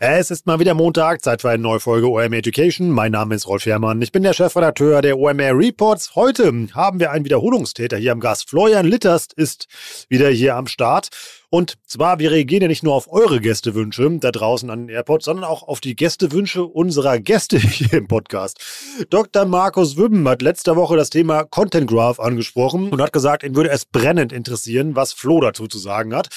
Es ist mal wieder Montag, Zeit für eine neue Folge OMR Education. Mein Name ist Rolf Herrmann, ich bin der Chefredakteur der OMR Reports. Heute haben wir einen Wiederholungstäter hier am Gast. Florian Litterst ist wieder hier am Start. Und zwar, wir reagieren ja nicht nur auf eure Gästewünsche da draußen an den AirPods, sondern auch auf die Gästewünsche unserer Gäste hier im Podcast. Dr. Markus Wübben hat letzte Woche das Thema Content Graph angesprochen und hat gesagt, ihn würde es brennend interessieren, was Flo dazu zu sagen hat.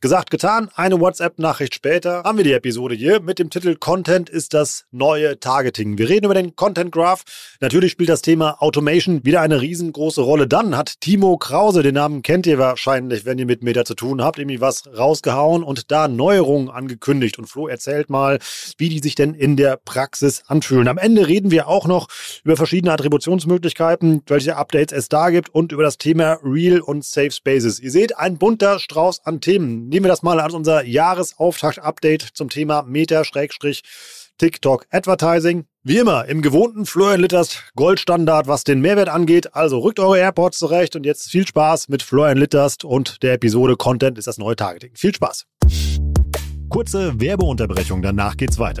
Gesagt, getan, eine WhatsApp-Nachricht später haben wir die Episode hier mit dem Titel Content ist das neue Targeting. Wir reden über den Content Graph. Natürlich spielt das Thema Automation wieder eine riesengroße Rolle. Dann hat Tino Krause, den Namen kennt ihr wahrscheinlich, wenn ihr mit Meta zu tun habt, irgendwie was rausgehauen und da Neuerungen angekündigt. Und Flo erzählt mal, wie die sich denn in der Praxis anfühlen. Am Ende reden wir auch noch über verschiedene Attributionsmöglichkeiten, welche Updates es da gibt und über das Thema Real und Safe Spaces. Ihr seht, ein bunter Strauß an Themen. Nehmen wir das mal als unser Jahresauftakt-Update zum Thema Meta-TikTok-Advertising. Wie immer im gewohnten Florian Litterst Goldstandard, was den Mehrwert angeht. Also rückt eure AirPods zurecht und jetzt viel Spaß mit Florian Litterst und der Episode Content ist das neue Targeting. Viel Spaß! Kurze Werbeunterbrechung, danach geht's weiter.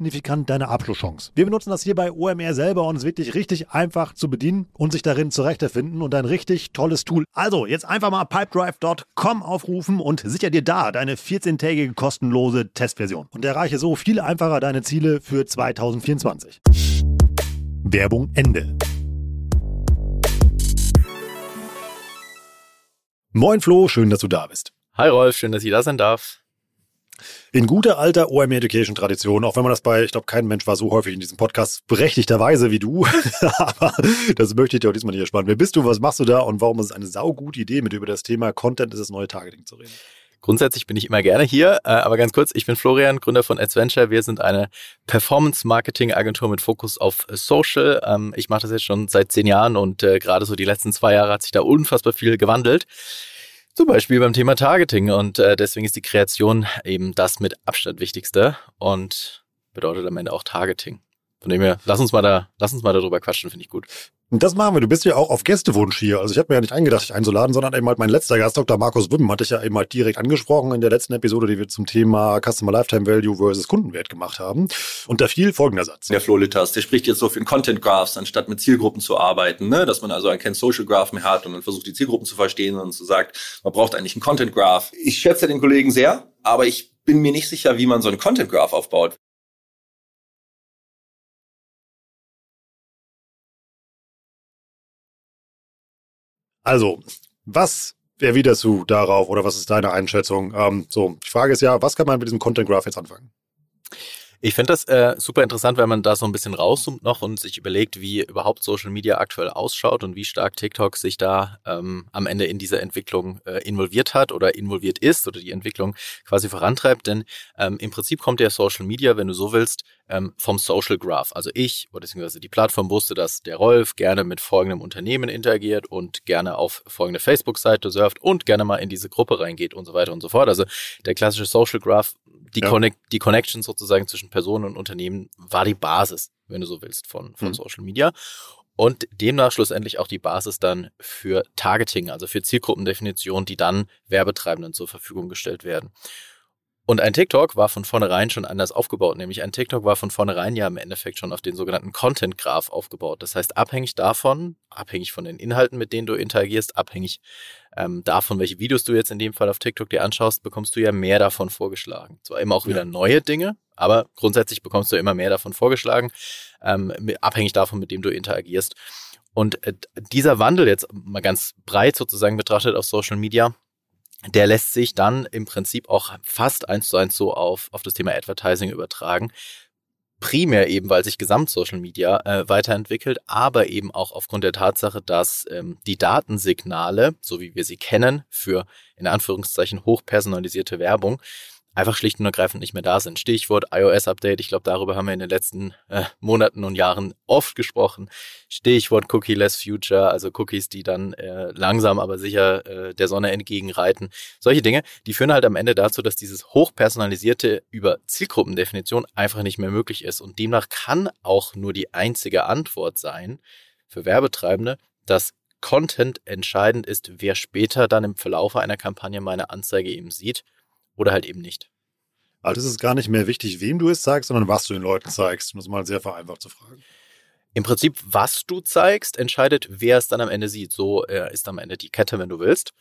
deine Abschlusschance. Wir benutzen das hier bei OMR selber und es ist wirklich richtig einfach zu bedienen und sich darin zurechtzufinden und ein richtig tolles Tool. Also jetzt einfach mal pipedrive.com aufrufen und sichere dir da deine 14-tägige kostenlose Testversion und erreiche so viel einfacher deine Ziele für 2024. Werbung Ende. Moin Flo, schön, dass du da bist. Hi Rolf, schön, dass ich da sein darf. In guter alter OMR Education Tradition, auch wenn man das bei, ich glaube, kein Mensch war so häufig in diesem Podcast berechtigterweise wie du, aber das möchte ich dir auch diesmal nicht ersparen. Wer bist du, was machst du da und warum ist es eine saugute Idee, mit über das Thema Content ist das neue Targeting zu reden? Grundsätzlich bin ich immer gerne hier, aber ganz kurz, ich bin Florian, Gründer von AdVenture. Wir sind eine Performance-Marketing-Agentur mit Fokus auf Social. Ich mache das jetzt schon seit 10 Jahren und gerade so die letzten 2 Jahre hat sich da unfassbar viel gewandelt. Zum Beispiel beim Thema Targeting und deswegen ist die Kreation eben das mit Abstand wichtigste und bedeutet am Ende auch Targeting. Von dem her, lass uns mal darüber quatschen, finde ich gut. Und das machen wir. Du bist ja auch auf Gästewunsch hier. Also ich habe mir ja nicht eingedacht, dich einzuladen, sondern eben halt mein letzter Gast, Dr. Markus Wübben, hatte ich ja eben halt direkt angesprochen in der letzten Episode, die wir zum Thema Customer Lifetime Value versus Kundenwert gemacht haben. Und da fiel folgender Satz. Der Flo Litterst, der spricht jetzt so für Content Graphs, anstatt mit Zielgruppen zu arbeiten, ne? Dass man also keinen Social Graph mehr hat und dann versucht, die Zielgruppen zu verstehen und so sagt, man braucht eigentlich einen Content Graph. Ich schätze den Kollegen sehr, aber ich bin mir nicht sicher, wie man so einen Content Graph aufbaut. Also, was erwiderst du darauf oder was ist deine Einschätzung? Die Frage ist ja, was kann man mit diesem Content Graph jetzt anfangen? Ich finde das super interessant, wenn man da so ein bisschen rauszoomt noch und sich überlegt, wie überhaupt Social Media aktuell ausschaut und wie stark TikTok sich da am Ende in dieser Entwicklung involviert hat oder involviert ist oder die Entwicklung quasi vorantreibt. Denn im Prinzip kommt der Social Media, wenn du so willst, vom Social Graph. Also ich oder beziehungsweise die Plattform wusste, dass der Rolf gerne mit folgendem Unternehmen interagiert und gerne auf folgende Facebook-Seite surft und gerne mal in diese Gruppe reingeht und so weiter und so fort. Also der klassische Social Graph, die Connection sozusagen zwischen Personen und Unternehmen war die Basis, wenn du so willst, von Social Media und demnach schlussendlich auch die Basis dann für Targeting, also für Zielgruppendefinition, die dann Werbetreibenden zur Verfügung gestellt werden. Und ein TikTok war von vornherein schon anders aufgebaut, nämlich ein TikTok war von vornherein ja im Endeffekt schon auf den sogenannten Content Graph aufgebaut. Das heißt, abhängig von den Inhalten, mit denen du interagierst, abhängig davon, welche Videos du jetzt in dem Fall auf TikTok dir anschaust, bekommst du ja mehr davon vorgeschlagen. Zwar immer auch wieder neue Dinge, aber grundsätzlich bekommst du immer mehr davon vorgeschlagen, abhängig davon, mit dem du interagierst. Und dieser Wandel jetzt mal ganz breit sozusagen betrachtet auf Social Media, der lässt sich dann im Prinzip auch fast 1:1 so auf das Thema Advertising übertragen. Primär eben, weil sich Gesamt-Social Media weiterentwickelt, aber eben auch aufgrund der Tatsache, dass die Datensignale, so wie wir sie kennen, für in Anführungszeichen hochpersonalisierte Werbung, einfach schlicht und ergreifend nicht mehr da sind. Stichwort iOS-Update, ich glaube, darüber haben wir in den letzten Monaten und Jahren oft gesprochen. Stichwort Cookie-less Future, also Cookies, die dann langsam, aber sicher der Sonne entgegenreiten. Solche Dinge, die führen halt am Ende dazu, dass dieses hochpersonalisierte über Zielgruppendefinition einfach nicht mehr möglich ist. Und demnach kann auch nur die einzige Antwort sein für Werbetreibende, dass Content entscheidend ist, wer später dann im Verlaufe einer Kampagne meine Anzeige eben sieht. Oder halt eben nicht. Also es ist gar nicht mehr wichtig, wem du es zeigst, sondern was du den Leuten zeigst, um das mal sehr vereinfacht zu fragen. Im Prinzip, was du zeigst, entscheidet, wer es dann am Ende sieht. So ist am Ende die Kette, wenn du willst.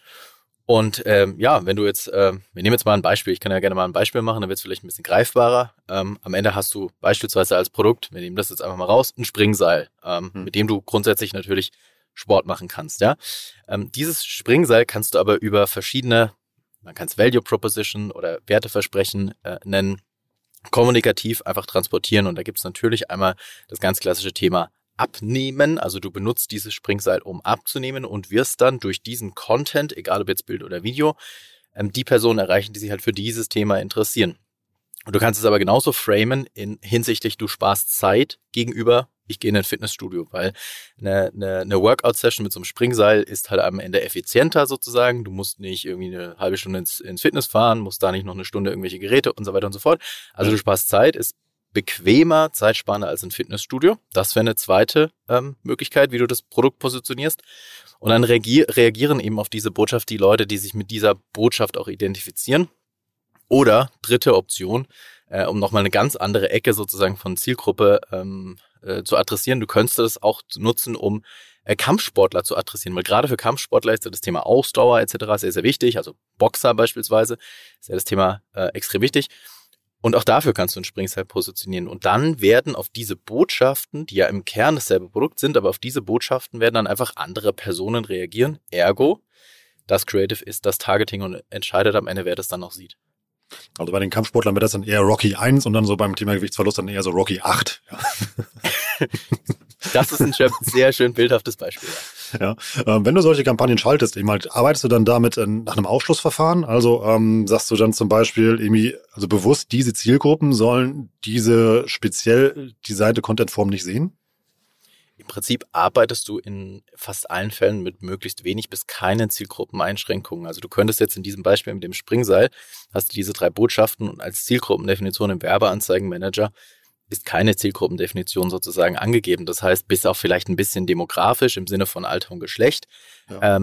Und wenn du jetzt, wir nehmen jetzt mal ein Beispiel, ich kann ja gerne mal ein Beispiel machen, dann wird es vielleicht ein bisschen greifbarer. Am Ende hast du beispielsweise als Produkt, wir nehmen das jetzt einfach mal raus, ein Springseil, mit dem du grundsätzlich natürlich Sport machen kannst. Ja? Dieses Springseil kannst du aber über verschiedene, man kann es Value Proposition oder Werteversprechen nennen, kommunikativ einfach transportieren. Und da gibt es natürlich einmal das ganz klassische Thema Abnehmen. Also du benutzt dieses Springseil, um abzunehmen und wirst dann durch diesen Content, egal ob jetzt Bild oder Video, die Personen erreichen, die sich halt für dieses Thema interessieren. Und du kannst es aber genauso framen hinsichtlich, du sparst Zeit gegenüber, ich gehe in ein Fitnessstudio, weil eine Workout-Session mit so einem Springseil ist halt am Ende effizienter sozusagen. Du musst nicht irgendwie eine halbe Stunde ins Fitness fahren, musst da nicht noch eine Stunde irgendwelche Geräte und so weiter und so fort. Also du sparst Zeit, ist bequemer, zeitsparender als ein Fitnessstudio. Das wäre eine zweite Möglichkeit, wie du das Produkt positionierst. Und dann reagieren eben auf diese Botschaft die Leute, die sich mit dieser Botschaft auch identifizieren. Oder dritte Option, um nochmal eine ganz andere Ecke sozusagen von Zielgruppe zu adressieren. Du könntest das auch nutzen, um Kampfsportler zu adressieren, weil gerade für Kampfsportler ist das Thema Ausdauer etc. sehr, sehr wichtig. Also Boxer beispielsweise ist ja das Thema extrem wichtig. Und auch dafür kannst du ein Springseil positionieren. Und dann werden auf diese Botschaften, die ja im Kern dasselbe Produkt sind, aber auf diese Botschaften werden dann einfach andere Personen reagieren. Ergo, das Creative ist das Targeting und entscheidet am Ende, wer das dann noch sieht. Also bei den Kampfsportlern wäre das dann eher Rocky 1 und dann so beim Thema Gewichtsverlust dann eher so Rocky 8. Ja. Das ist ein sehr schön bildhaftes Beispiel. Ja. Wenn du solche Kampagnen schaltest, eben halt, arbeitest du dann damit nach einem Ausschlussverfahren? Also sagst du dann zum Beispiel irgendwie, also bewusst, diese Zielgruppen sollen diese speziell designte Contentform nicht sehen? Im Prinzip arbeitest du in fast allen Fällen mit möglichst wenig bis keinen Zielgruppeneinschränkungen. Also du könntest jetzt in diesem Beispiel mit dem Springseil, hast du diese drei Botschaften und als Zielgruppendefinition im Werbeanzeigenmanager ist keine Zielgruppendefinition sozusagen angegeben. Das heißt, bis auf vielleicht ein bisschen demografisch im Sinne von Alter und Geschlecht, ja.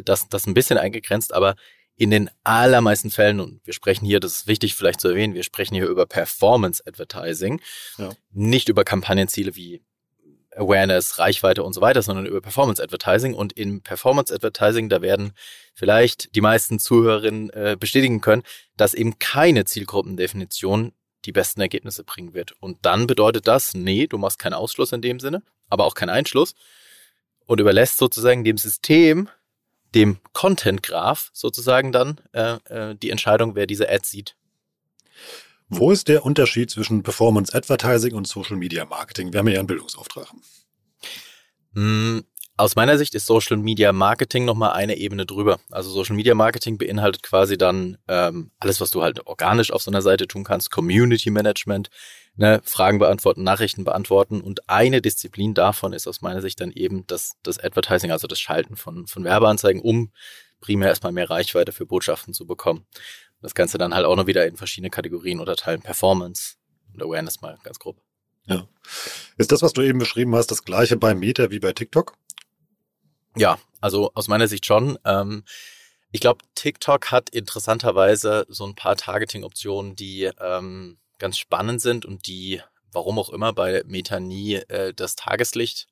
Das ein bisschen eingegrenzt, aber in den allermeisten Fällen, und wir sprechen hier, das ist wichtig vielleicht zu erwähnen, wir sprechen hier über Performance Advertising, ja. Nicht über Kampagnenziele wie Awareness, Reichweite und so weiter, sondern über Performance Advertising. Und im Performance Advertising, da werden vielleicht die meisten Zuhörerinnen bestätigen können, dass eben keine Zielgruppendefinition die besten Ergebnisse bringen wird. Und dann bedeutet das, nee, du machst keinen Ausschluss in dem Sinne, aber auch keinen Einschluss und überlässt sozusagen dem System, dem Content Graph sozusagen dann die Entscheidung, wer diese Ads sieht. Wo ist der Unterschied zwischen Performance Advertising und Social Media Marketing? Wir haben ja einen Bildungsauftrag. Aus meiner Sicht ist Social Media Marketing nochmal eine Ebene drüber. Also Social Media Marketing beinhaltet quasi dann alles, was du halt organisch auf so einer Seite tun kannst. Community Management, ne? Fragen beantworten, Nachrichten beantworten. Und eine Disziplin davon ist aus meiner Sicht dann eben das Advertising, also das Schalten von Werbeanzeigen, um primär erstmal mehr Reichweite für Botschaften zu bekommen. Das Ganze dann halt auch noch wieder in verschiedene Kategorien unterteilen. Performance und Awareness mal ganz grob. Ja. Ist das, was du eben beschrieben hast, das Gleiche bei Meta wie bei TikTok? Ja, also aus meiner Sicht schon. Ich glaube, TikTok hat interessanterweise so ein paar Targeting-Optionen, die ganz spannend sind und die, warum auch immer, bei Meta nie das Tageslicht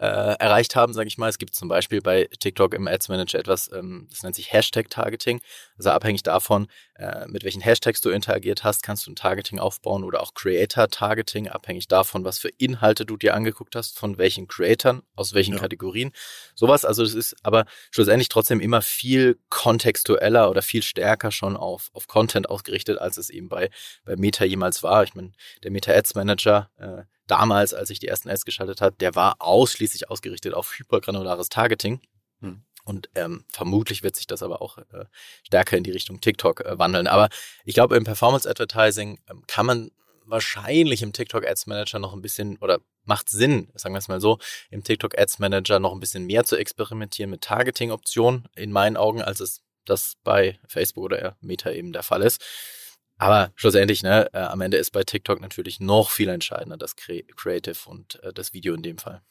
erreicht haben, sage ich mal. Es gibt zum Beispiel bei TikTok im Ads Manager etwas, das nennt sich Hashtag-Targeting. Also abhängig davon, mit welchen Hashtags du interagiert hast, kannst du ein Targeting aufbauen oder auch Creator-Targeting, abhängig davon, was für Inhalte du dir angeguckt hast, von welchen Creatern, aus welchen Kategorien. Sowas, also das ist aber schlussendlich trotzdem immer viel kontextueller oder viel stärker schon auf Content ausgerichtet, als es eben bei Meta jemals war. Ich meine, der Meta Ads Manager, damals, als ich die ersten Ads geschaltet habe, der war ausschließlich ausgerichtet auf hypergranulares Targeting. Und vermutlich wird sich das aber auch stärker in die Richtung TikTok wandeln. Aber ich glaube, im Performance-Advertising kann man wahrscheinlich im TikTok-Ads-Manager noch ein bisschen, oder macht Sinn, sagen wir es mal so, im TikTok-Ads-Manager noch ein bisschen mehr zu experimentieren mit Targeting-Optionen, in meinen Augen, als es das bei Facebook oder Meta eben der Fall ist. Aber schlussendlich, ne, am Ende ist bei TikTok natürlich noch viel entscheidender das Creative und das Video in dem Fall.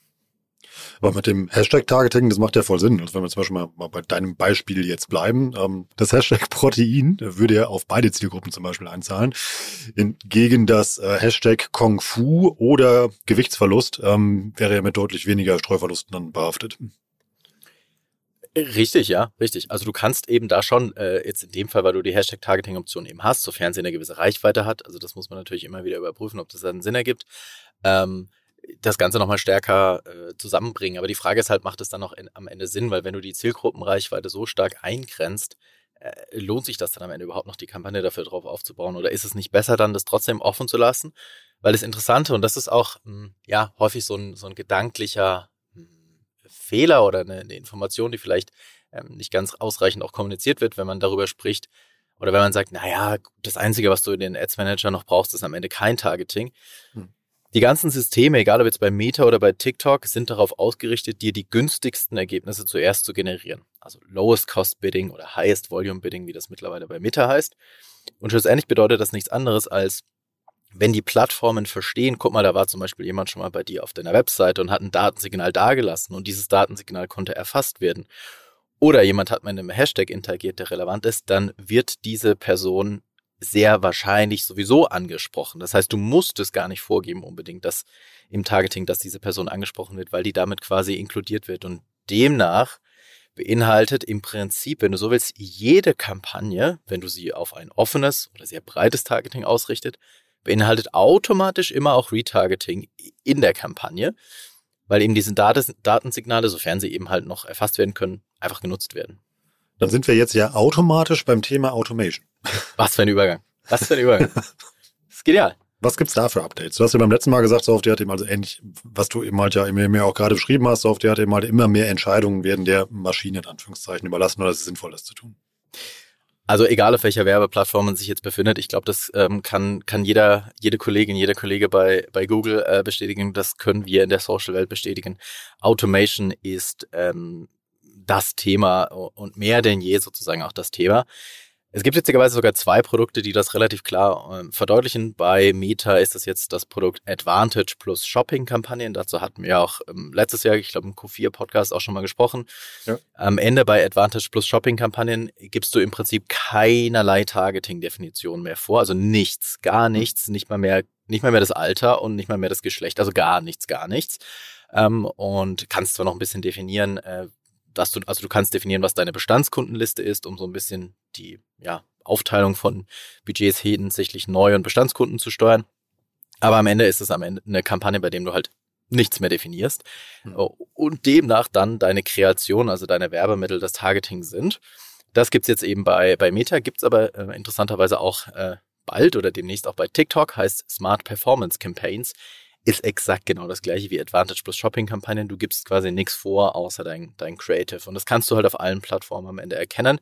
Aber mit dem Hashtag-Targeting, das macht ja voll Sinn. Also wenn wir zum Beispiel mal bei deinem Beispiel jetzt bleiben, das Hashtag Protein würde ja auf beide Zielgruppen zum Beispiel einzahlen. Hingegen das Hashtag Kung Fu oder Gewichtsverlust wäre ja mit deutlich weniger Streuverlusten dann behaftet. Richtig, ja, richtig. Also du kannst eben da schon, jetzt in dem Fall, weil du die Hashtag-Targeting-Option eben hast, sofern sie eine gewisse Reichweite hat, also das muss man natürlich immer wieder überprüfen, ob das einen Sinn ergibt, das Ganze nochmal stärker zusammenbringen. Aber die Frage ist halt, macht es dann noch am Ende Sinn? Weil wenn du die Zielgruppenreichweite so stark eingrenzt, lohnt sich das dann am Ende überhaupt noch, die Kampagne dafür drauf aufzubauen? Oder ist es nicht besser dann, das trotzdem offen zu lassen? Weil das Interessante, und das ist auch ja häufig so ein gedanklicher Fehler oder eine Information, die vielleicht nicht ganz ausreichend auch kommuniziert wird, wenn man darüber spricht oder wenn man sagt, naja, das Einzige, was du in den Ads Manager noch brauchst, ist am Ende kein Targeting. Die ganzen Systeme, egal ob jetzt bei Meta oder bei TikTok, sind darauf ausgerichtet, dir die günstigsten Ergebnisse zuerst zu generieren. Also Lowest Cost Bidding oder Highest Volume Bidding, wie das mittlerweile bei Meta heißt. Und schlussendlich bedeutet das nichts anderes als, wenn die Plattformen verstehen, guck mal, da war zum Beispiel jemand schon mal bei dir auf deiner Webseite und hat ein Datensignal dagelassen und dieses Datensignal konnte erfasst werden. Oder jemand hat mit einem Hashtag interagiert, der relevant ist, dann wird diese Person sehr wahrscheinlich sowieso angesprochen. Das heißt, du musst es gar nicht vorgeben unbedingt, dass im Targeting, dass diese Person angesprochen wird, weil die damit quasi inkludiert wird. Und demnach beinhaltet im Prinzip, wenn du so willst, jede Kampagne, wenn du sie auf ein offenes oder sehr breites Targeting ausrichtet, beinhaltet automatisch immer auch Retargeting in der Kampagne, weil eben diese Datensignale, sofern sie eben halt noch erfasst werden können, einfach genutzt werden. Dann sind wir jetzt ja automatisch beim Thema Automation. Was für ein Übergang. Das ist genial. Was gibt's da für Updates? Du hast ja beim letzten Mal gesagt, so auf der hat eben, also ähnlich, was du eben halt ja mir auch gerade beschrieben hast, so auf der hat eben halt immer mehr Entscheidungen werden der Maschine in Anführungszeichen überlassen, oder es ist sinnvoll, das zu tun. Also egal, auf welcher Werbeplattform man sich jetzt befindet, ich glaube, das kann jeder Kollege bei Google bestätigen, das können wir in der Social-Welt bestätigen. Automation ist das Thema und mehr denn je sozusagen auch das Thema. Es gibt witzigerweise sogar zwei Produkte, die das relativ klar verdeutlichen. Bei Meta ist das jetzt das Produkt Advantage plus Shopping-Kampagnen. Dazu hatten wir auch letztes Jahr, ich glaube, im Q4-Podcast auch schon mal gesprochen. Ja. Am Ende bei Advantage plus Shopping-Kampagnen gibst du im Prinzip keinerlei Targeting-Definition mehr vor. Also nichts, gar nichts, nicht mal mehr das Alter und nicht mal mehr das Geschlecht. Also gar nichts. Und kannst zwar noch ein bisschen definieren, du kannst definieren, was deine Bestandskundenliste ist, um so ein bisschen die Aufteilung von Budgets hinsichtlich Neu- und Bestandskunden zu steuern. Aber am Ende ist es eine Kampagne, bei der du halt nichts mehr definierst und demnach dann deine Kreation, also deine Werbemittel, das Targeting sind. Das gibt es jetzt eben bei Meta, gibt es aber interessanterweise auch bald oder demnächst auch bei TikTok, heißt Smart Performance Campaigns. Ist exakt genau das gleiche wie Advantage plus Shopping-Kampagnen. Du gibst quasi nichts vor, außer dein Creative. Und das kannst du halt auf allen Plattformen am Ende erkennen.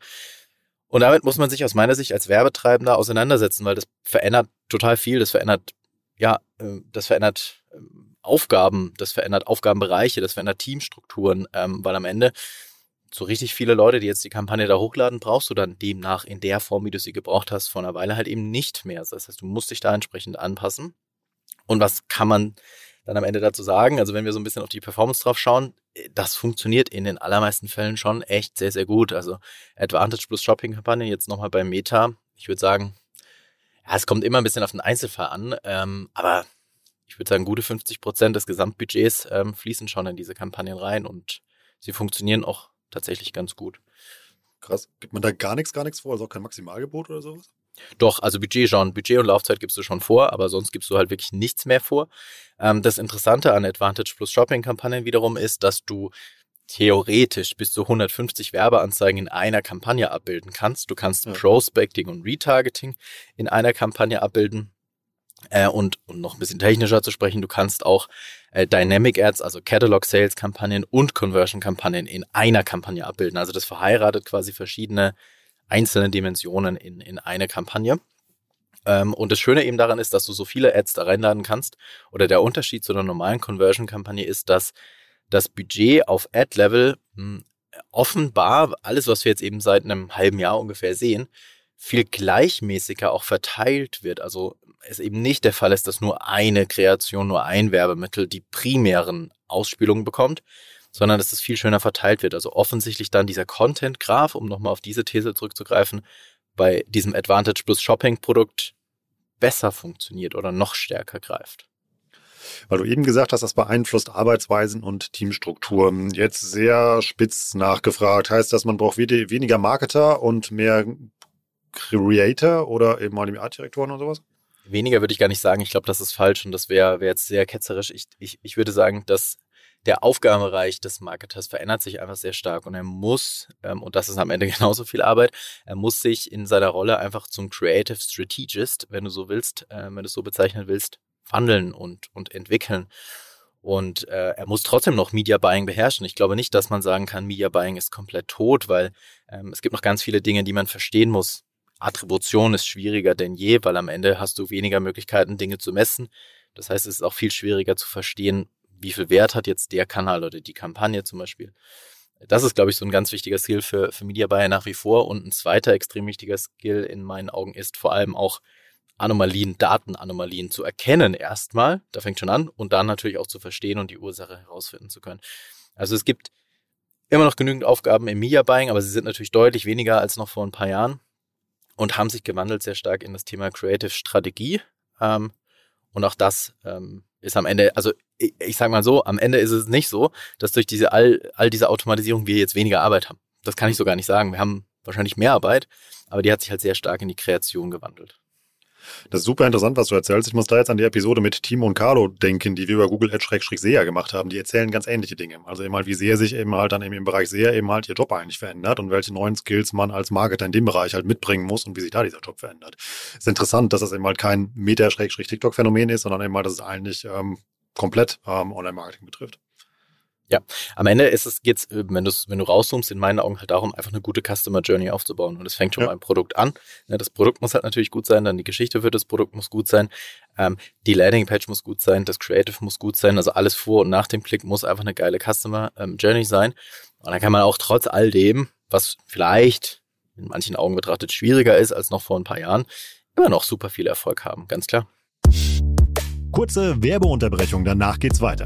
Und damit muss man sich aus meiner Sicht als Werbetreibender auseinandersetzen, weil das verändert total viel. Das verändert Aufgaben, das verändert Aufgabenbereiche, das verändert Teamstrukturen, weil am Ende so richtig viele Leute, die jetzt die Kampagne da hochladen, brauchst du dann demnach in der Form, wie du sie gebraucht hast, vor einer Weile halt eben nicht mehr. Das heißt, du musst dich da entsprechend anpassen. Und was kann man dann am Ende dazu sagen? Also wenn wir so ein bisschen auf die Performance drauf schauen, das funktioniert in den allermeisten Fällen schon echt sehr, sehr gut. Also Advantage plus Shopping-Kampagne jetzt nochmal bei Meta. Ich würde sagen, es kommt immer ein bisschen auf den Einzelfall an, aber ich würde sagen, gute 50% des Gesamtbudgets fließen schon in diese Kampagnen rein und sie funktionieren auch tatsächlich ganz gut. Krass. Gibt man da gar nichts vor? Also auch kein Maximalangebot oder sowas? Doch, also Budget und Laufzeit gibst du schon vor, aber sonst gibst du halt wirklich nichts mehr vor. Das Interessante an Advantage plus Shopping-Kampagnen wiederum ist, dass du theoretisch bis zu 150 Werbeanzeigen in einer Kampagne abbilden kannst. Du kannst Prospecting und Retargeting in einer Kampagne abbilden. Und um noch ein bisschen technischer zu sprechen, du kannst auch Dynamic Ads, also Catalog Sales Kampagnen und Conversion Kampagnen in einer Kampagne abbilden. Also das verheiratet quasi verschiedene einzelne Dimensionen in eine Kampagne. Und das Schöne eben daran ist, dass du so viele Ads da reinladen kannst. Oder der Unterschied zu einer normalen Conversion Kampagne ist, dass das Budget auf Ad-Level offenbar, alles was wir jetzt eben seit einem halben Jahr ungefähr sehen, viel gleichmäßiger auch verteilt wird. Also es eben nicht der Fall ist, dass nur eine Kreation, nur ein Werbemittel die primären Ausspielungen bekommt, sondern dass es viel schöner verteilt wird. Also offensichtlich dann dieser Content Graph, um nochmal auf diese These zurückzugreifen, bei diesem Advantage plus Shopping Produkt besser funktioniert oder noch stärker greift. Weil du eben gesagt hast, das beeinflusst Arbeitsweisen und Teamstrukturen. Jetzt sehr spitz nachgefragt. Heißt das, man braucht weniger Marketer und mehr Creator oder eben mal die Artdirektoren und sowas? Weniger würde ich gar nicht sagen. Ich glaube, das ist falsch und das wäre jetzt sehr ketzerisch. Ich würde sagen, dass der Aufgabenbereich des Marketers verändert sich einfach sehr stark und er muss, und das ist am Ende genauso viel Arbeit, er muss sich in seiner Rolle einfach zum Creative Strategist, wenn du so willst, wenn du es so bezeichnen willst, wandeln und entwickeln. Und er muss trotzdem noch Media Buying beherrschen. Ich glaube nicht, dass man sagen kann, Media Buying ist komplett tot, weil es gibt noch ganz viele Dinge, die man verstehen muss. Attribution ist schwieriger denn je, weil am Ende hast du weniger Möglichkeiten, Dinge zu messen. Das heißt, es ist auch viel schwieriger zu verstehen, wie viel Wert hat jetzt der Kanal oder die Kampagne zum Beispiel. Das ist, glaube ich, so ein ganz wichtiger Skill für Media Buyer nach wie vor. Und ein zweiter extrem wichtiger Skill in meinen Augen ist vor allem auch, Datenanomalien zu erkennen erstmal, da fängt schon an, und dann natürlich auch zu verstehen und die Ursache herausfinden zu können. Also es gibt immer noch genügend Aufgaben im Media Buying, aber sie sind natürlich deutlich weniger als noch vor ein paar Jahren und haben sich gewandelt sehr stark in das Thema Creative Strategie. Und auch das ist am Ende, also ich sage mal so, am Ende ist es nicht so, dass durch diese all diese Automatisierung wir jetzt weniger Arbeit haben. Das kann ich so gar nicht sagen. Wir haben wahrscheinlich mehr Arbeit, aber die hat sich halt sehr stark in die Kreation gewandelt. Das ist super interessant, was du erzählst. Ich muss da jetzt an die Episode mit Timo und Carlo denken, die wir über Google Ads-SEA gemacht haben. Die erzählen ganz ähnliche Dinge. Also eben halt, wie sehr sich eben halt dann eben im Bereich SEA eben halt ihr Job eigentlich verändert und welche neuen Skills man als Marketer in dem Bereich halt mitbringen muss und wie sich da dieser Job verändert. Ist interessant, dass das eben halt kein Meta-TikTok-Phänomen ist, sondern eben halt, dass es eigentlich komplett Online-Marketing betrifft. Ja, am Ende ist es jetzt, wenn du rauszoomst, in meinen Augen halt darum, einfach eine gute Customer Journey aufzubauen. Und es fängt schon beim Produkt an. Das Produkt muss halt natürlich gut sein, dann die Geschichte für das Produkt muss gut sein, die Landingpage muss gut sein, das Creative muss gut sein, also alles vor und nach dem Klick muss einfach eine geile Customer Journey sein. Und dann kann man auch trotz all dem, was vielleicht in manchen Augen betrachtet schwieriger ist als noch vor ein paar Jahren, immer noch super viel Erfolg haben, ganz klar. Kurze Werbeunterbrechung, danach geht's weiter.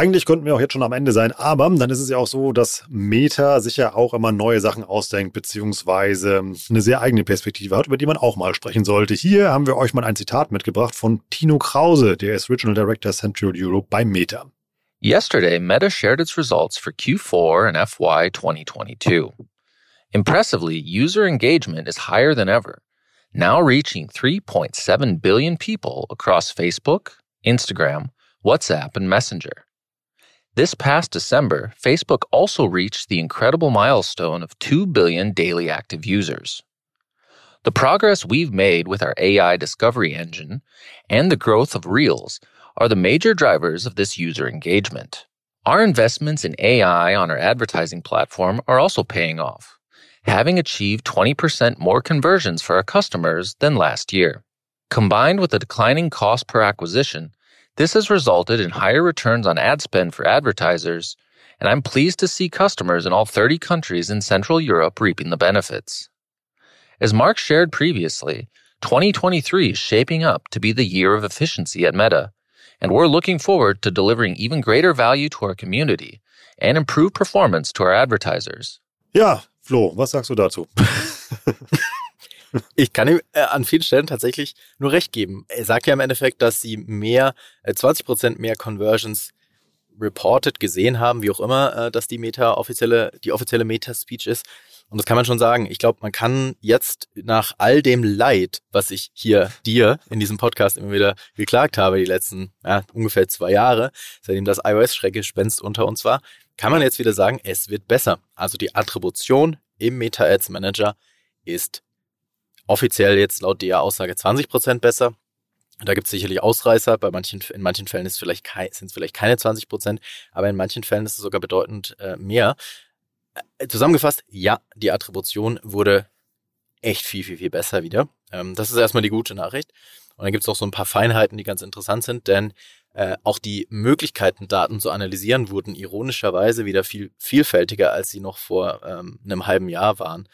Eigentlich könnten wir auch jetzt schon am Ende sein, aber dann ist es ja auch so, dass Meta sich ja auch immer neue Sachen ausdenkt, beziehungsweise eine sehr eigene Perspektive hat, über die man auch mal sprechen sollte. Hier haben wir euch mal ein Zitat mitgebracht von Tino Krause, der ist Regional Director Central Europe bei Meta. Yesterday, Meta shared its results for Q4 and FY 2022. Impressively, user engagement is higher than ever, now reaching 3.7 billion people across Facebook, Instagram, WhatsApp, and Messenger. This past December, Facebook also reached the incredible milestone of 2 billion daily active users. The progress we've made with our AI discovery engine and the growth of Reels are the major drivers of this user engagement. Our investments in AI on our advertising platform are also paying off, having achieved 20% more conversions for our customers than last year. Combined with the declining cost per acquisition, this has resulted in higher returns on ad spend for advertisers, and I'm pleased to see customers in all 30 countries in Central Europe reaping the benefits. As Mark shared previously, 2023 is shaping up to be the year of efficiency at Meta, and we're looking forward to delivering even greater value to our community and improved performance to our advertisers. Ja, Flo, was sagst du dazu? Ich kann ihm an vielen Stellen tatsächlich nur recht geben. Er sagt ja im Endeffekt, dass sie 20% mehr Conversions reported gesehen haben, wie auch immer, dass die offizielle Meta-Speech ist. Und das kann man schon sagen. Ich glaube, man kann jetzt nach all dem Leid, was ich hier dir in diesem Podcast immer wieder geklagt habe, die letzten ungefähr 2 Jahre, seitdem das iOS-Schreckgespenst unter uns war, kann man jetzt wieder sagen, es wird besser. Also die Attribution im Meta-Ads-Manager ist offiziell jetzt laut der Aussage 20% besser. Da gibt es sicherlich Ausreißer. In manchen Fällen sind es vielleicht keine 20%, aber in manchen Fällen ist es sogar bedeutend mehr. Zusammengefasst, ja, die Attribution wurde echt viel, viel, viel besser wieder. Das ist erstmal die gute Nachricht. Und dann gibt es noch so ein paar Feinheiten, die ganz interessant sind, denn auch die Möglichkeiten, Daten zu analysieren, wurden ironischerweise wieder viel vielfältiger, als sie noch vor einem halben Jahr waren.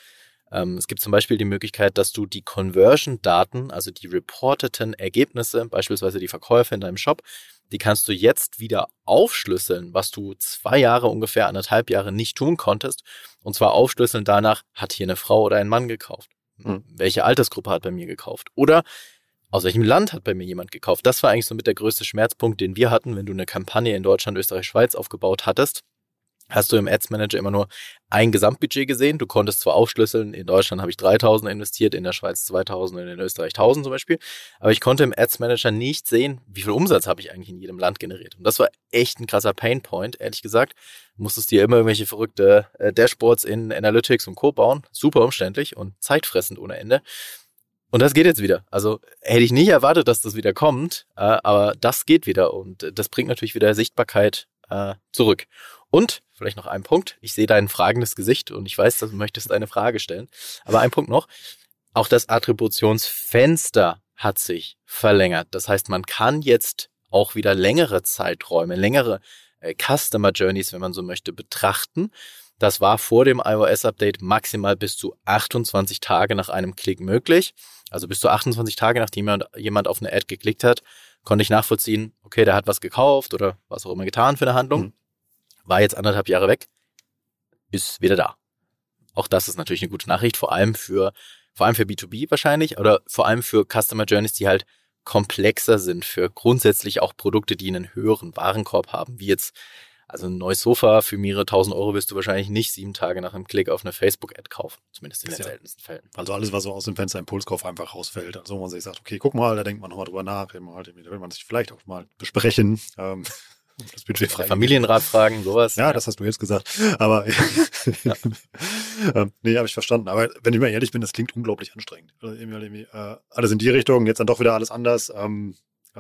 Es gibt zum Beispiel die Möglichkeit, dass du die Conversion-Daten, also die reporteten Ergebnisse, beispielsweise die Verkäufe in deinem Shop, die kannst du jetzt wieder aufschlüsseln, was du 2 Jahre, ungefähr 1,5 Jahre nicht tun konntest. Und zwar aufschlüsseln danach, hat hier eine Frau oder ein Mann gekauft? Welche Altersgruppe hat bei mir gekauft? Oder aus welchem Land hat bei mir jemand gekauft? Das war eigentlich so mit der größte Schmerzpunkt, den wir hatten, wenn du eine Kampagne in Deutschland, Österreich, Schweiz aufgebaut hattest. Hast du im Ads Manager immer nur ein Gesamtbudget gesehen. Du konntest zwar aufschlüsseln, in Deutschland habe ich 3.000 investiert, in der Schweiz 2.000 und in Österreich 1.000 zum Beispiel. Aber ich konnte im Ads Manager nicht sehen, wie viel Umsatz habe ich eigentlich in jedem Land generiert. Und das war echt ein krasser Painpoint, ehrlich gesagt. Du musstest dir immer irgendwelche verrückte Dashboards in Analytics und Co. bauen. Super umständlich und zeitfressend ohne Ende. Und das geht jetzt wieder. Also hätte ich nicht erwartet, dass das wieder kommt, aber das geht wieder. Und das bringt natürlich wieder Sichtbarkeit zurück. Und vielleicht noch ein Punkt. Ich sehe dein fragendes Gesicht und ich weiß, dass du möchtest eine Frage stellen. Aber ein Punkt noch. Auch das Attributionsfenster hat sich verlängert. Das heißt, man kann jetzt auch wieder längere Zeiträume, längere Customer Journeys, wenn man so möchte, betrachten. Das war vor dem iOS-Update maximal bis zu 28 Tage nach einem Klick möglich. Also bis zu 28 Tage, nachdem jemand auf eine Ad geklickt hat, konnte ich nachvollziehen, okay, der hat was gekauft oder was auch immer getan für eine Handlung. War jetzt 1,5 Jahre weg, ist wieder da. Auch das ist natürlich eine gute Nachricht, vor allem für B2B wahrscheinlich, oder vor allem für Customer Journeys, die halt komplexer sind, für grundsätzlich auch Produkte, die einen höheren Warenkorb haben, wie jetzt, also ein neues Sofa für mehrere 1.000 Euro wirst du wahrscheinlich nicht 7 Tage nach einem Klick auf eine Facebook-Ad kaufen, zumindest in den seltensten Fällen. Also alles, was so aus dem Fenster Impulskauf einfach rausfällt, also wo man sich sagt, okay, guck mal, da denkt man nochmal drüber nach, da will man sich vielleicht auch mal besprechen, das Budget frei. Familienrat fragen, sowas. Ja, das hast du jetzt gesagt. Aber ja. Nee, habe ich verstanden. Aber wenn ich mal ehrlich bin, das klingt unglaublich anstrengend. Alles in die Richtung, jetzt dann doch wieder alles anders.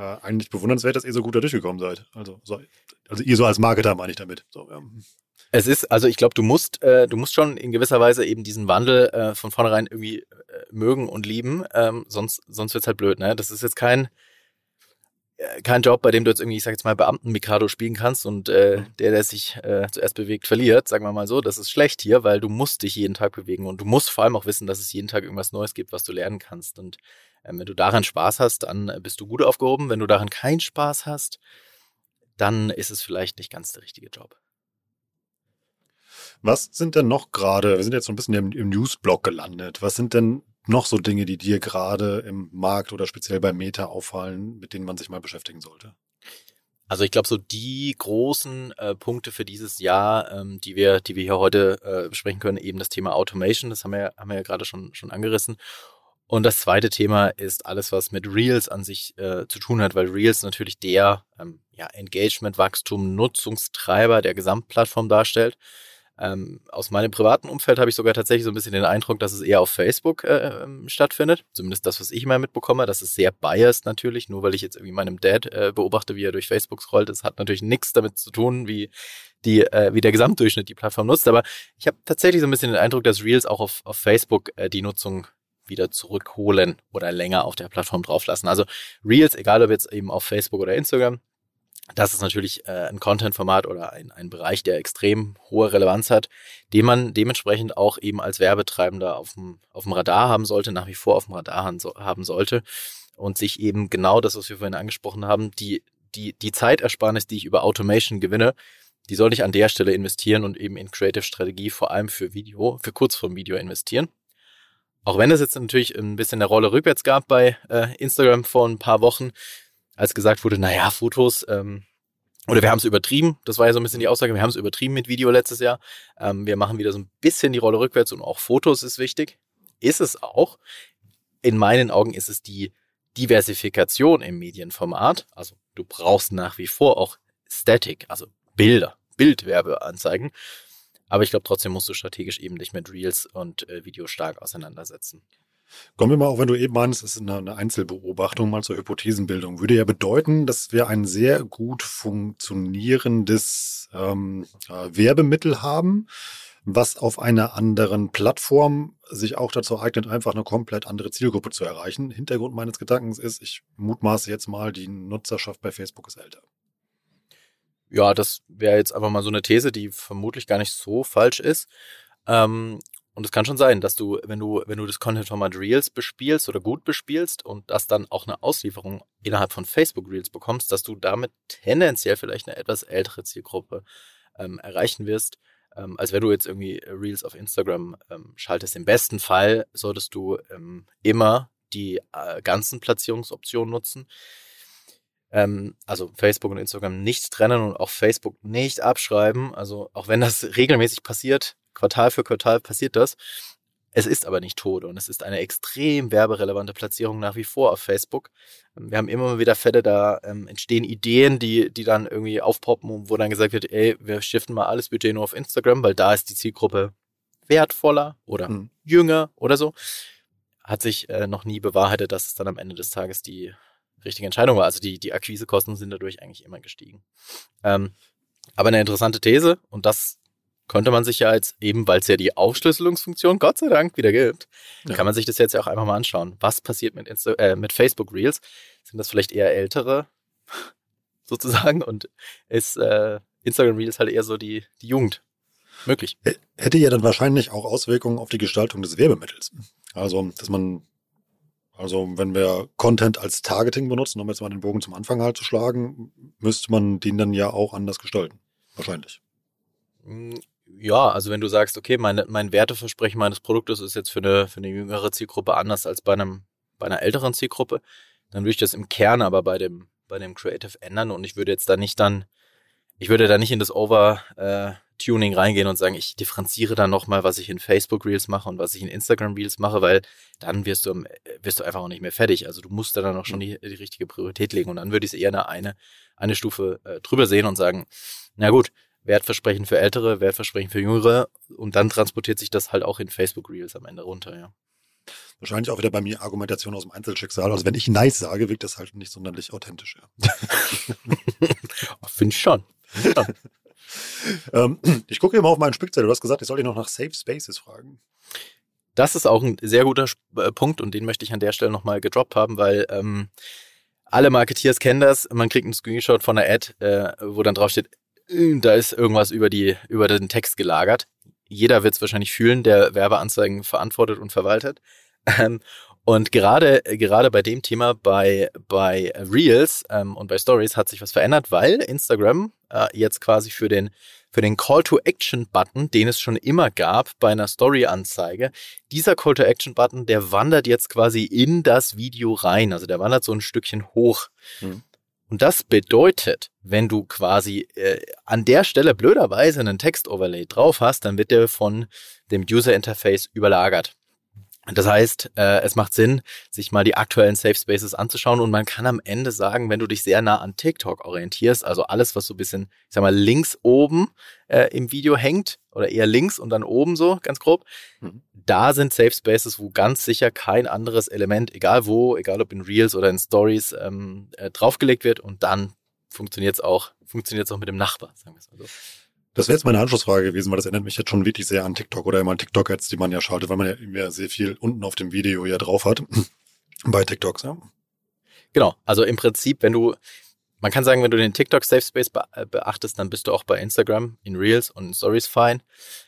Eigentlich bewundernswert, dass ihr so gut da durchgekommen seid. Also ihr so als Marketer meine ich damit. So, ja. Es ist, also ich glaube, du musst schon in gewisser Weise eben diesen Wandel von vornherein irgendwie mögen und lieben. Sonst wird's halt blöd, ne? Das ist jetzt kein Job, bei dem du jetzt irgendwie, ich sag jetzt mal, Beamten-Mikado spielen kannst und der sich zuerst bewegt, verliert, sagen wir mal so. Das ist schlecht hier, weil du musst dich jeden Tag bewegen und du musst vor allem auch wissen, dass es jeden Tag irgendwas Neues gibt, was du lernen kannst. Und wenn du daran Spaß hast, dann bist du gut aufgehoben. Wenn du daran keinen Spaß hast, dann ist es vielleicht nicht ganz der richtige Job. Was sind denn noch gerade, wir sind jetzt so ein bisschen im Newsblock gelandet, was sind denn noch so Dinge, die dir gerade im Markt oder speziell bei Meta auffallen, mit denen man sich mal beschäftigen sollte? Also ich glaube, so die großen Punkte für dieses Jahr, die wir hier heute besprechen können, eben das Thema Automation, das haben wir ja gerade schon angerissen. Und das zweite Thema ist alles, was mit Reels an sich zu tun hat, weil Reels natürlich der Engagement, Wachstum, Nutzungstreiber der Gesamtplattform darstellt. Aus meinem privaten Umfeld habe ich sogar tatsächlich so ein bisschen den Eindruck, dass es eher auf Facebook stattfindet. Zumindest das, was ich mal mitbekomme. Das ist sehr biased natürlich. Nur weil ich jetzt irgendwie meinem Dad beobachte, wie er durch Facebook scrollt. Das hat natürlich nichts damit zu tun, wie der Gesamtdurchschnitt die Plattform nutzt. Aber ich habe tatsächlich so ein bisschen den Eindruck, dass Reels auch auf Facebook die Nutzung wieder zurückholen oder länger auf der Plattform drauf lassen. Also Reels, egal ob jetzt eben auf Facebook oder Instagram, das ist natürlich ein Content-Format oder ein Bereich, der extrem hohe Relevanz hat, den man dementsprechend auch eben als Werbetreibender auf dem Radar haben sollte, nach wie vor auf dem Radar haben sollte und sich eben genau das, was wir vorhin angesprochen haben, die Zeitersparnis, die ich über Automation gewinne, die soll ich an der Stelle investieren und eben in Creative-Strategie vor allem für Video, für Kurzform-Video investieren. Auch wenn es jetzt natürlich ein bisschen eine Rolle rückwärts gab bei Instagram vor ein paar Wochen, als gesagt wurde, naja, Fotos, oder wir haben es übertrieben, das war ja so ein bisschen die Aussage, wir haben es übertrieben mit Video letztes Jahr, wir machen wieder so ein bisschen die Rolle rückwärts und auch Fotos ist wichtig, ist es auch. In meinen Augen ist es die Diversifikation im Medienformat, also du brauchst nach wie vor auch Static, also Bilder, Bildwerbeanzeigen, aber ich glaube trotzdem musst du strategisch eben dich mit Reels und Video stark auseinandersetzen. Kommen wir mal, auch wenn du eben meinst, es ist eine Einzelbeobachtung, mal zur Hypothesenbildung. Würde ja bedeuten, dass wir ein sehr gut funktionierendes Werbemittel haben, was auf einer anderen Plattform sich auch dazu eignet, einfach eine komplett andere Zielgruppe zu erreichen. Hintergrund meines Gedankens ist, ich mutmaße jetzt mal, die Nutzerschaft bei Facebook ist älter. Ja, das wäre jetzt einfach mal so eine These, die vermutlich gar nicht so falsch ist. Und es kann schon sein, dass du, wenn du das Content-Format Reels bespielst oder gut bespielst und das dann auch eine Auslieferung innerhalb von Facebook Reels bekommst, dass du damit tendenziell vielleicht eine etwas ältere Zielgruppe erreichen wirst, als wenn du jetzt irgendwie Reels auf Instagram schaltest. Im besten Fall solltest du immer die ganzen Platzierungsoptionen nutzen. Also Facebook und Instagram nicht trennen und auch Facebook nicht abschreiben. Also auch wenn das regelmäßig passiert, Quartal für Quartal passiert das. Es ist aber nicht tot und es ist eine extrem werberelevante Platzierung nach wie vor auf Facebook. Wir haben immer wieder Fälle, da entstehen Ideen, die dann irgendwie aufpoppen, wo dann gesagt wird, ey, wir shiften mal alles Budget nur auf Instagram, weil da ist die Zielgruppe wertvoller oder jünger oder so. Hat sich noch nie bewahrheitet, dass es dann am Ende des Tages die richtige Entscheidung war. Also die Akquisekosten sind dadurch eigentlich immer gestiegen. Aber eine interessante These und das könnte man sich ja jetzt eben, weil es ja die Aufschlüsselungsfunktion Gott sei Dank wieder gibt, kann man sich das jetzt ja auch einfach mal anschauen. Was passiert mit Facebook Reels? Sind das vielleicht eher ältere sozusagen und ist Instagram Reels halt eher so die Jugend? Möglich. Hätte ja dann wahrscheinlich auch Auswirkungen auf die Gestaltung des Werbemittels. Also, dass man, wenn wir Content als Targeting benutzen, um jetzt mal den Bogen zum Anfang halt zu schlagen, müsste man den dann ja auch anders gestalten. Wahrscheinlich. Ja, also wenn du sagst, okay, mein Werteversprechen meines Produktes ist jetzt für eine jüngere Zielgruppe anders als bei einer älteren Zielgruppe, dann würde ich das im Kern aber bei dem Creative ändern und ich würde da nicht in das Overtuning reingehen und sagen, ich differenziere dann nochmal, was ich in Facebook Reels mache und was ich in Instagram Reels mache, weil dann wirst du einfach auch nicht mehr fertig. Also du musst da dann auch schon die richtige Priorität legen und dann würde ich es eher eine Stufe drüber sehen und sagen, na gut, Wertversprechen für Ältere, Wertversprechen für Jüngere und dann transportiert sich das halt auch in Facebook Reels am Ende runter, ja. Wahrscheinlich auch wieder bei mir Argumentation aus dem Einzelschicksal. Also wenn ich nice sage, wirkt das halt nicht sonderlich authentisch, ja. Finde ich schon. Ja. Ich gucke hier mal auf meinen Spickzettel. Du hast gesagt, ich soll dich noch nach Safe Spaces fragen. Das ist auch ein sehr guter Punkt und den möchte ich an der Stelle nochmal gedroppt haben, weil alle Marketeers kennen das. Man kriegt einen Screenshot von einer Ad, wo dann draufsteht, da ist irgendwas über den Text gelagert. Jeder wird es wahrscheinlich fühlen, der Werbeanzeigen verantwortet und verwaltet. Und gerade bei dem Thema, bei Reels und bei Stories hat sich was verändert, weil Instagram jetzt quasi für den Call-to-Action-Button, den es schon immer gab bei einer Story-Anzeige, dieser Call-to-Action-Button, der wandert jetzt quasi in das Video rein. Also der wandert so ein Stückchen hoch. Mhm. Und das bedeutet, wenn du quasi an der Stelle blöderweise einen Text-Overlay drauf hast, dann wird der von dem User-Interface überlagert. Das heißt, es macht Sinn, sich mal die aktuellen Safe Spaces anzuschauen, und man kann am Ende sagen, wenn du dich sehr nah an TikTok orientierst, also alles, was so ein bisschen, ich sag mal, links oben im Video hängt oder eher links und dann oben so, ganz grob, da sind Safe Spaces, wo ganz sicher kein anderes Element, egal wo, egal ob in Reels oder in Stories, draufgelegt wird, und dann funktioniert's auch mit dem Nachbar, sagen wir es mal so. Das wäre jetzt meine Anschlussfrage gewesen, weil das erinnert mich jetzt schon wirklich sehr an TikTok oder immer an TikTok-Ads, die man ja schaltet, weil man ja immer sehr viel unten auf dem Video ja drauf hat bei TikToks. Ja? Genau, also im Prinzip, man kann sagen, wenn du den TikTok-Safe-Space beachtest, dann bist du auch bei Instagram in Reels und in Stories fein.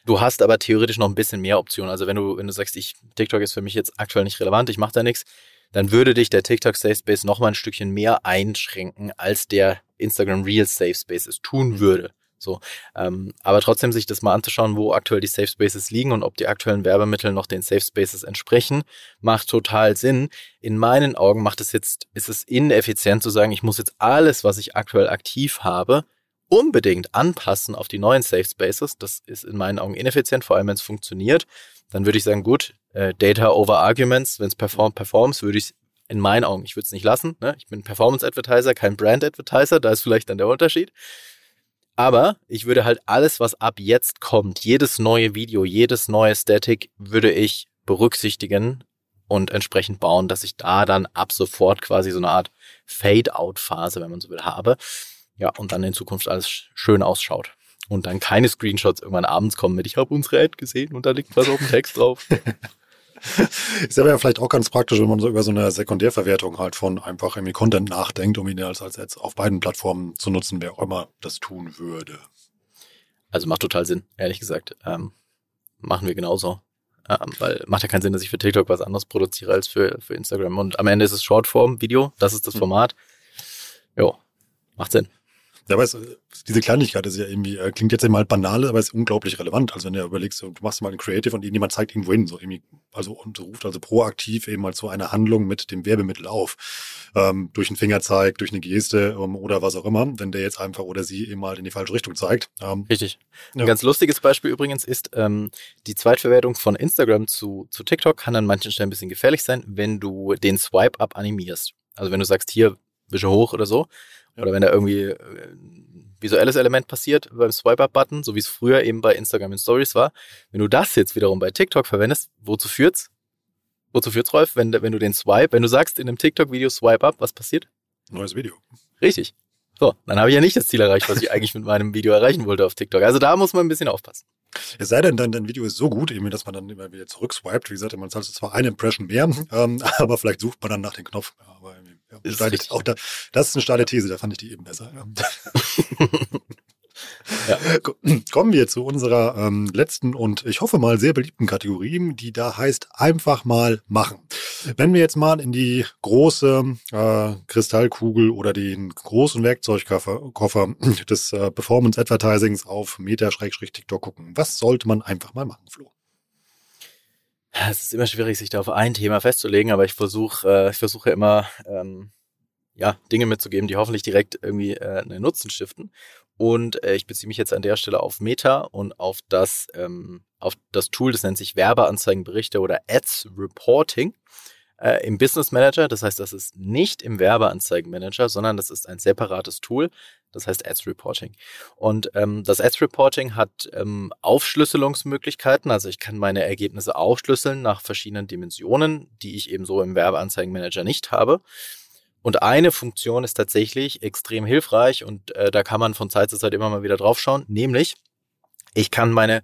Du hast aber theoretisch noch ein bisschen mehr Optionen. Also wenn du sagst, TikTok ist für mich jetzt aktuell nicht relevant, ich mache da nichts, dann würde dich der TikTok-Safe-Space nochmal ein Stückchen mehr einschränken, als der Instagram-Reels-Safe-Space es tun würde. So, aber trotzdem sich das mal anzuschauen, wo aktuell die Safe Spaces liegen und ob die aktuellen Werbemittel noch den Safe Spaces entsprechen, macht total Sinn. In meinen Augen ist es ineffizient zu sagen, ich muss jetzt alles, was ich aktuell aktiv habe, unbedingt anpassen auf die neuen Safe Spaces. Das ist in meinen Augen ineffizient, vor allem wenn es funktioniert. Dann würde ich sagen, gut, Data over Arguments, wenn es performt, würde ich es in meinen Augen, ich würde es nicht lassen. Ne? Ich bin Performance Advertiser, kein Brand Advertiser, da ist vielleicht dann der Unterschied. Aber ich würde halt alles, was ab jetzt kommt, jedes neue Video, jedes neue Static, würde ich berücksichtigen und entsprechend bauen, dass ich da dann ab sofort quasi so eine Art Fade-Out-Phase, wenn man so will, habe. Ja, und dann in Zukunft alles schön ausschaut. Und dann keine Screenshots irgendwann abends kommen mit, ich habe unsere Ad gesehen und da liegt was auf dem Text drauf. Ist aber ja vielleicht auch ganz praktisch, wenn man so über so eine Sekundärverwertung halt von einfach irgendwie Content nachdenkt, um ihn als Ads auf beiden Plattformen zu nutzen, wer auch immer das tun würde. Also macht total Sinn, ehrlich gesagt. Machen wir genauso. Weil macht ja keinen Sinn, dass ich für TikTok was anderes produziere als für Instagram. Und am Ende ist es Shortform-Video, das ist das Format. Jo, macht Sinn. Ja, aber diese Kleinigkeit ist ja irgendwie, klingt jetzt eben halt banal, aber ist unglaublich relevant. Also wenn du überlegst, du machst mal ein Creative und irgendjemand zeigt irgendwo hin, so irgendwie, also und ruft also proaktiv eben mal halt so eine Handlung mit dem Werbemittel auf. Durch einen Fingerzeig, durch eine Geste oder was auch immer, wenn der jetzt einfach oder sie eben mal halt in die falsche Richtung zeigt. Richtig. Ja. Ein ganz lustiges Beispiel übrigens ist, die Zweitverwertung von Instagram zu TikTok kann an manchen Stellen ein bisschen gefährlich sein, wenn du den Swipe-Up animierst. Also wenn du sagst, hier, wische hoch oder so. Oder wenn da irgendwie ein visuelles Element passiert beim Swipe-Up-Button, so wie es früher eben bei Instagram in Stories war. Wenn du das jetzt wiederum bei TikTok verwendest, wozu führt's? Wozu führt's, Rolf? Wenn du den Swipe, wenn du sagst in einem TikTok-Video Swipe-Up, was passiert? Neues Video. Richtig. So, dann habe ich ja nicht das Ziel erreicht, was ich eigentlich mit meinem Video erreichen wollte auf TikTok. Also da muss man ein bisschen aufpassen. Es sei denn, dein Video ist so gut, eben, dass man dann immer wieder zurückswiped. Wie gesagt, man zahlt zwar eine Impression mehr, aber vielleicht sucht man dann nach dem Knopf. Aber ja, ist auch das ist eine steile These, da fand ich die eben besser. Ja. Ja. Kommen wir zu unserer letzten und ich hoffe mal sehr beliebten Kategorie, die da heißt, einfach mal machen. Wenn wir jetzt mal in die große Kristallkugel oder den großen Werkzeugkoffer des Performance Advertisings auf Meta/TikTok gucken, was sollte man einfach mal machen, Flo? Es ist immer schwierig, sich da auf ein Thema festzulegen, aber ich versuche immer Dinge mitzugeben, die hoffentlich direkt irgendwie einen Nutzen stiften. Und ich beziehe mich jetzt an der Stelle auf Meta und auf das Tool, das nennt sich Werbeanzeigenberichte oder Ads Reporting im Business Manager. Das heißt, das ist nicht im Werbeanzeigenmanager, sondern das ist ein separates Tool. Das heißt Ads Reporting. Und das Ads Reporting hat Aufschlüsselungsmöglichkeiten. Also ich kann meine Ergebnisse aufschlüsseln nach verschiedenen Dimensionen, die ich eben so im Werbeanzeigenmanager nicht habe. Und eine Funktion ist tatsächlich extrem hilfreich und da kann man von Zeit zu Zeit immer mal wieder drauf schauen, nämlich ich kann meine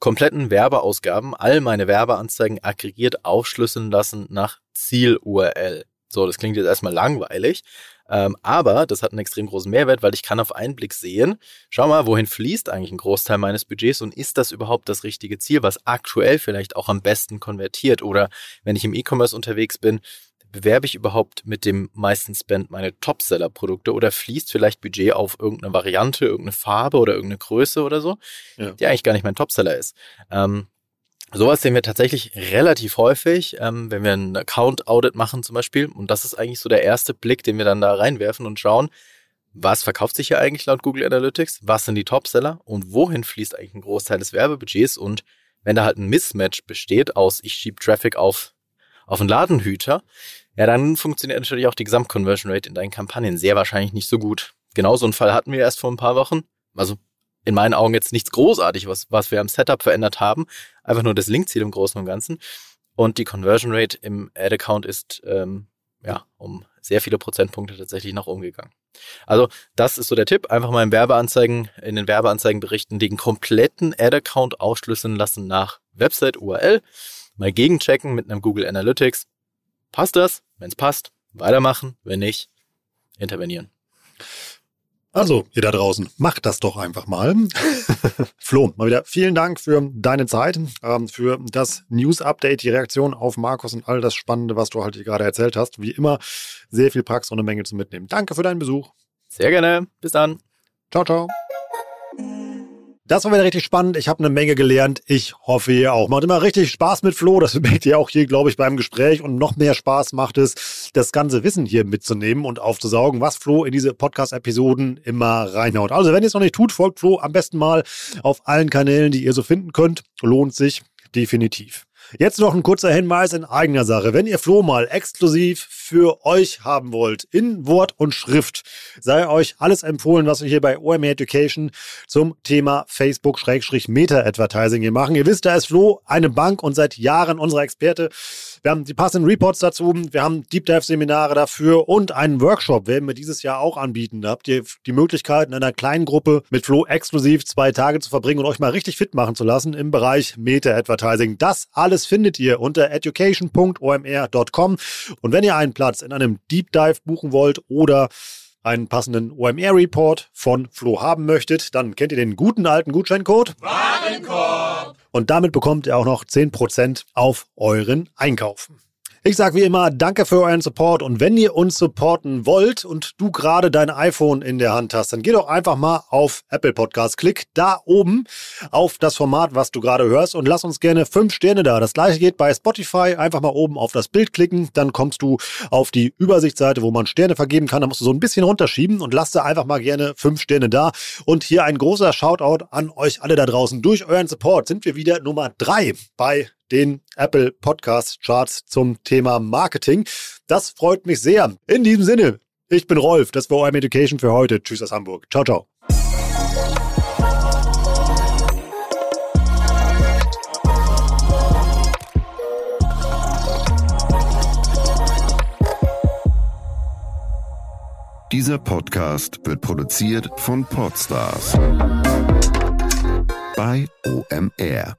kompletten Werbeausgaben, all meine Werbeanzeigen aggregiert aufschlüsseln lassen nach Ziel-URL. So, das klingt jetzt erstmal langweilig, Aber das hat einen extrem großen Mehrwert, weil ich kann auf einen Blick sehen, schau mal, wohin fließt eigentlich ein Großteil meines Budgets und ist das überhaupt das richtige Ziel, was aktuell vielleicht auch am besten konvertiert? Oder wenn ich im E-Commerce unterwegs bin, bewerbe ich überhaupt mit dem meisten Spend meine Topseller-Produkte oder fließt vielleicht Budget auf irgendeine Variante, irgendeine Farbe oder irgendeine Größe oder so, die eigentlich gar nicht mein Topseller ist. Sowas sehen wir tatsächlich relativ häufig, wenn wir einen Account-Audit machen zum Beispiel. Und das ist eigentlich so der erste Blick, den wir dann da reinwerfen und schauen, was verkauft sich hier eigentlich laut Google Analytics, was sind die Topseller und wohin fließt eigentlich ein Großteil des Werbebudgets. Und wenn da halt ein Mismatch besteht aus, ich schiebe Traffic auf einen Ladenhüter, ja, dann funktioniert natürlich auch die Gesamtconversion Rate in deinen Kampagnen sehr wahrscheinlich nicht so gut. Genau so einen Fall hatten wir erst vor ein paar Wochen. Also in meinen Augen jetzt nichts großartig, was wir am Setup verändert haben. Einfach nur das Linkziel im Großen und Ganzen. Und die Conversion Rate im Ad-Account ist um sehr viele Prozentpunkte tatsächlich nach oben gegangen. Also das ist so der Tipp. Einfach mal in den Werbeanzeigenberichten den kompletten Ad-Account aufschlüsseln lassen nach Website, URL. Mal gegenchecken mit einem Google Analytics. Passt das? Wenn es passt, weitermachen. Wenn nicht, intervenieren. Also, ihr da draußen, macht das doch einfach mal. Flo, mal wieder vielen Dank für deine Zeit, für das News-Update, die Reaktion auf Markus und all das Spannende, was du halt hier gerade erzählt hast. Wie immer, sehr viel Praxis und eine Menge zu mitnehmen. Danke für deinen Besuch. Sehr gerne. Bis dann. Ciao, ciao. Das war wieder richtig spannend. Ich habe eine Menge gelernt. Ich hoffe, ihr auch. Macht immer richtig Spaß mit Flo. Das merkt ihr auch hier, glaube ich, beim Gespräch. Und noch mehr Spaß macht es, das ganze Wissen hier mitzunehmen und aufzusaugen, was Flo in diese Podcast-Episoden immer reinhaut. Also, wenn ihr es noch nicht tut, folgt Flo am besten mal auf allen Kanälen, die ihr so finden könnt. Lohnt sich definitiv. Jetzt noch ein kurzer Hinweis in eigener Sache. Wenn ihr Flo mal exklusiv für euch haben wollt, in Wort und Schrift, sei euch alles empfohlen, was wir hier bei OMR Education zum Thema Facebook-Meta-Advertising hier machen. Ihr wisst, da ist Flo eine Bank und seit Jahren unser Experte. Wir haben die passenden Reports dazu, wir haben Deep-Dive-Seminare dafür und einen Workshop werden wir dieses Jahr auch anbieten. Da habt ihr die Möglichkeit, in einer kleinen Gruppe mit Flo exklusiv 2 Tage zu verbringen und euch mal richtig fit machen zu lassen im Bereich Meta-Advertising. Das alles findet ihr unter education.omr.com. Und wenn ihr einen Platz in einem Deep Dive buchen wollt oder einen passenden OMR-Report von Flo haben möchtet, dann kennt ihr den guten alten Gutscheincode Warenkorb. Und damit bekommt ihr auch noch 10% auf euren Einkauf. Ich sage wie immer, danke für euren Support und wenn ihr uns supporten wollt und du gerade dein iPhone in der Hand hast, dann geh doch einfach mal auf Apple Podcasts, klick da oben auf das Format, was du gerade hörst und lass uns gerne 5 Sterne da. Das gleiche geht bei Spotify, einfach mal oben auf das Bild klicken, dann kommst du auf die Übersichtsseite, wo man Sterne vergeben kann, da musst du so ein bisschen runterschieben und lass da einfach mal gerne 5 Sterne da. Und hier ein großer Shoutout an euch alle da draußen. Durch euren Support sind wir wieder Nummer 3 bei den Apple Podcast Charts zum Thema Marketing. Das freut mich sehr. In diesem Sinne, ich bin Rolf. Das war OMR Education für heute. Tschüss aus Hamburg. Ciao, ciao. Dieser Podcast wird produziert von Podstars bei OMR.